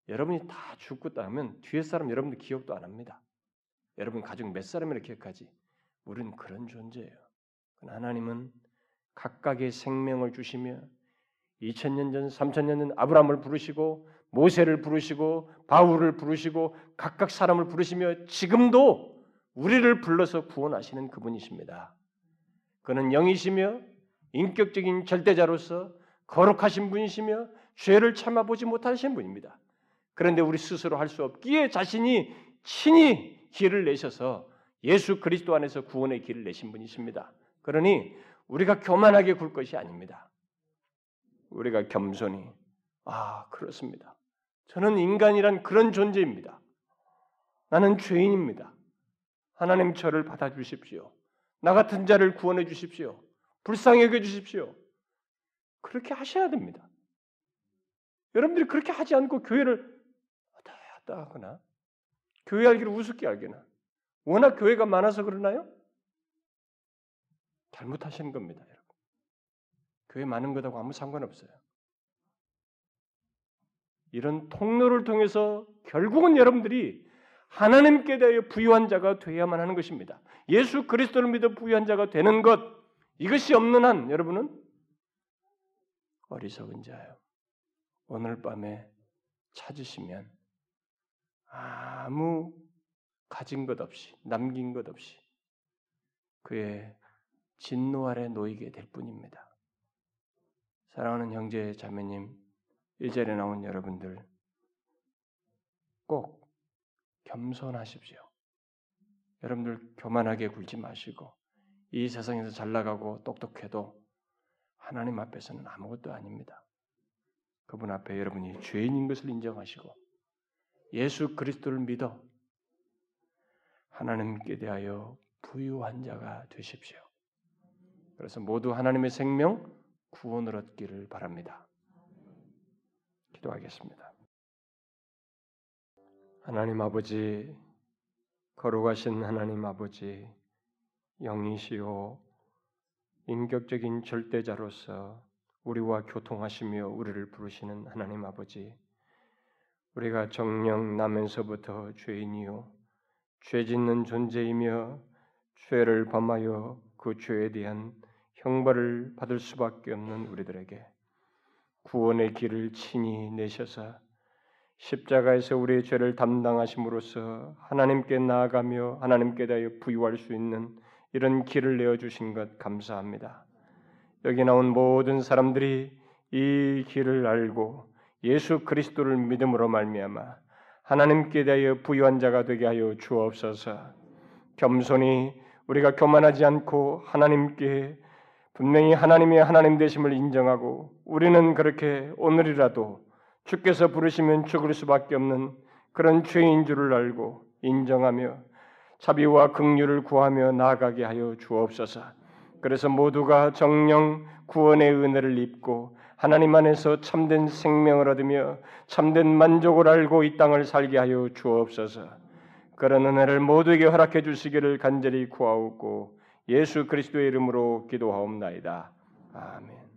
여러분이 다 죽고 나면 뒤에 사람 여러분들 기억도 안 합니다. 여러분 가족 몇 사람이라 기억하지. 우리는 그런 존재예요. 하나님은 각각의 생명을 주시며 이천 년 전, 삼천 년 전 아브라함을 부르시고 모세를 부르시고 바울을 부르시고 각각 사람을 부르시며 지금도 우리를 불러서 구원하시는 그분이십니다. 그는 영이시며 인격적인 절대자로서 거룩하신 분이시며 죄를 참아보지 못하신 분입니다. 그런데 우리 스스로 할 수 없기에 자신이 친히 길을 내셔서 예수 그리스도 안에서 구원의 길을 내신 분이십니다. 그러니 우리가 교만하게 굴 것이 아닙니다. 우리가 겸손히 아 그렇습니다. 저는 인간이란 그런 존재입니다. 나는 죄인입니다. 하나님 저를 받아주십시오. 나 같은 자를 구원해 주십시오. 불쌍히 여겨주십시오. 그렇게 하셔야 됩니다. 여러분들이 그렇게 하지 않고 교회를 왔다 갔다 하거나 교회 알기를 우습게 알거나 워낙 교회가 많아서 그러나요? 잘못하시는 겁니다, 여러분. 교회 많은 것하고 아무 상관없어요. 이런 통로를 통해서 결국은 여러분들이 하나님께 대하여 부유한 자가 되어야만 하는 것입니다. 예수 그리스도를 믿어 부유한 자가 되는 것, 이것이 없는 한 여러분은 어리석은 자예요. 오늘 밤에 찾으시면 아무 가진 것 없이 남긴 것 없이 그의 진노 아래 놓이게 될 뿐입니다. 사랑하는 형제 자매님, 이 자리에 나온 여러분들 꼭 겸손하십시오. 여러분들 교만하게 굴지 마시고 이 세상에서 잘나가고 똑똑해도 하나님 앞에서는 아무것도 아닙니다. 그분 앞에 여러분이 죄인인 것을 인정하시고 예수 그리스도를 믿어 하나님께 대하여 부유한 자가 되십시오. 그래서 모두 하나님의 생명, 구원을 얻기를 바랍니다. 기도하겠습니다. 하나님 아버지, 거룩하신 하나님 아버지, 영이시오 인격적인 절대자로서 우리와 교통하시며 우리를 부르시는 하나님 아버지, 우리가 정령 나면서부터 죄인이요 죄짓는 존재이며 죄를 범하여 그 죄에 대한 형벌을 받을 수밖에 없는 우리들에게 구원의 길을 친히 내셔서 십자가에서 우리의 죄를 담당하심으로써 하나님께 나아가며 하나님께 대하여 부유할 수 있는 이런 길을 내어주신 것 감사합니다. 여기 나온 모든 사람들이 이 길을 알고 예수 그리스도를 믿음으로 말미암아 하나님께 대하여 부유한 자가 되게 하여 주옵소서. 겸손히 우리가 교만하지 않고 하나님께 분명히 하나님의 하나님 되심을 인정하고 우리는 그렇게 오늘이라도 주께서 부르시면 죽을 수밖에 없는 그런 죄인 줄을 알고 인정하며 자비와 긍휼을 구하며 나아가게 하여 주옵소서. 그래서 모두가 정령 구원의 은혜를 입고 하나님 안에서 참된 생명을 얻으며 참된 만족을 알고 이 땅을 살게 하여 주옵소서. 그런 은혜를 모두에게 허락해 주시기를 간절히 구하옵고 예수 그리스도의 이름으로 기도하옵나이다. 아멘.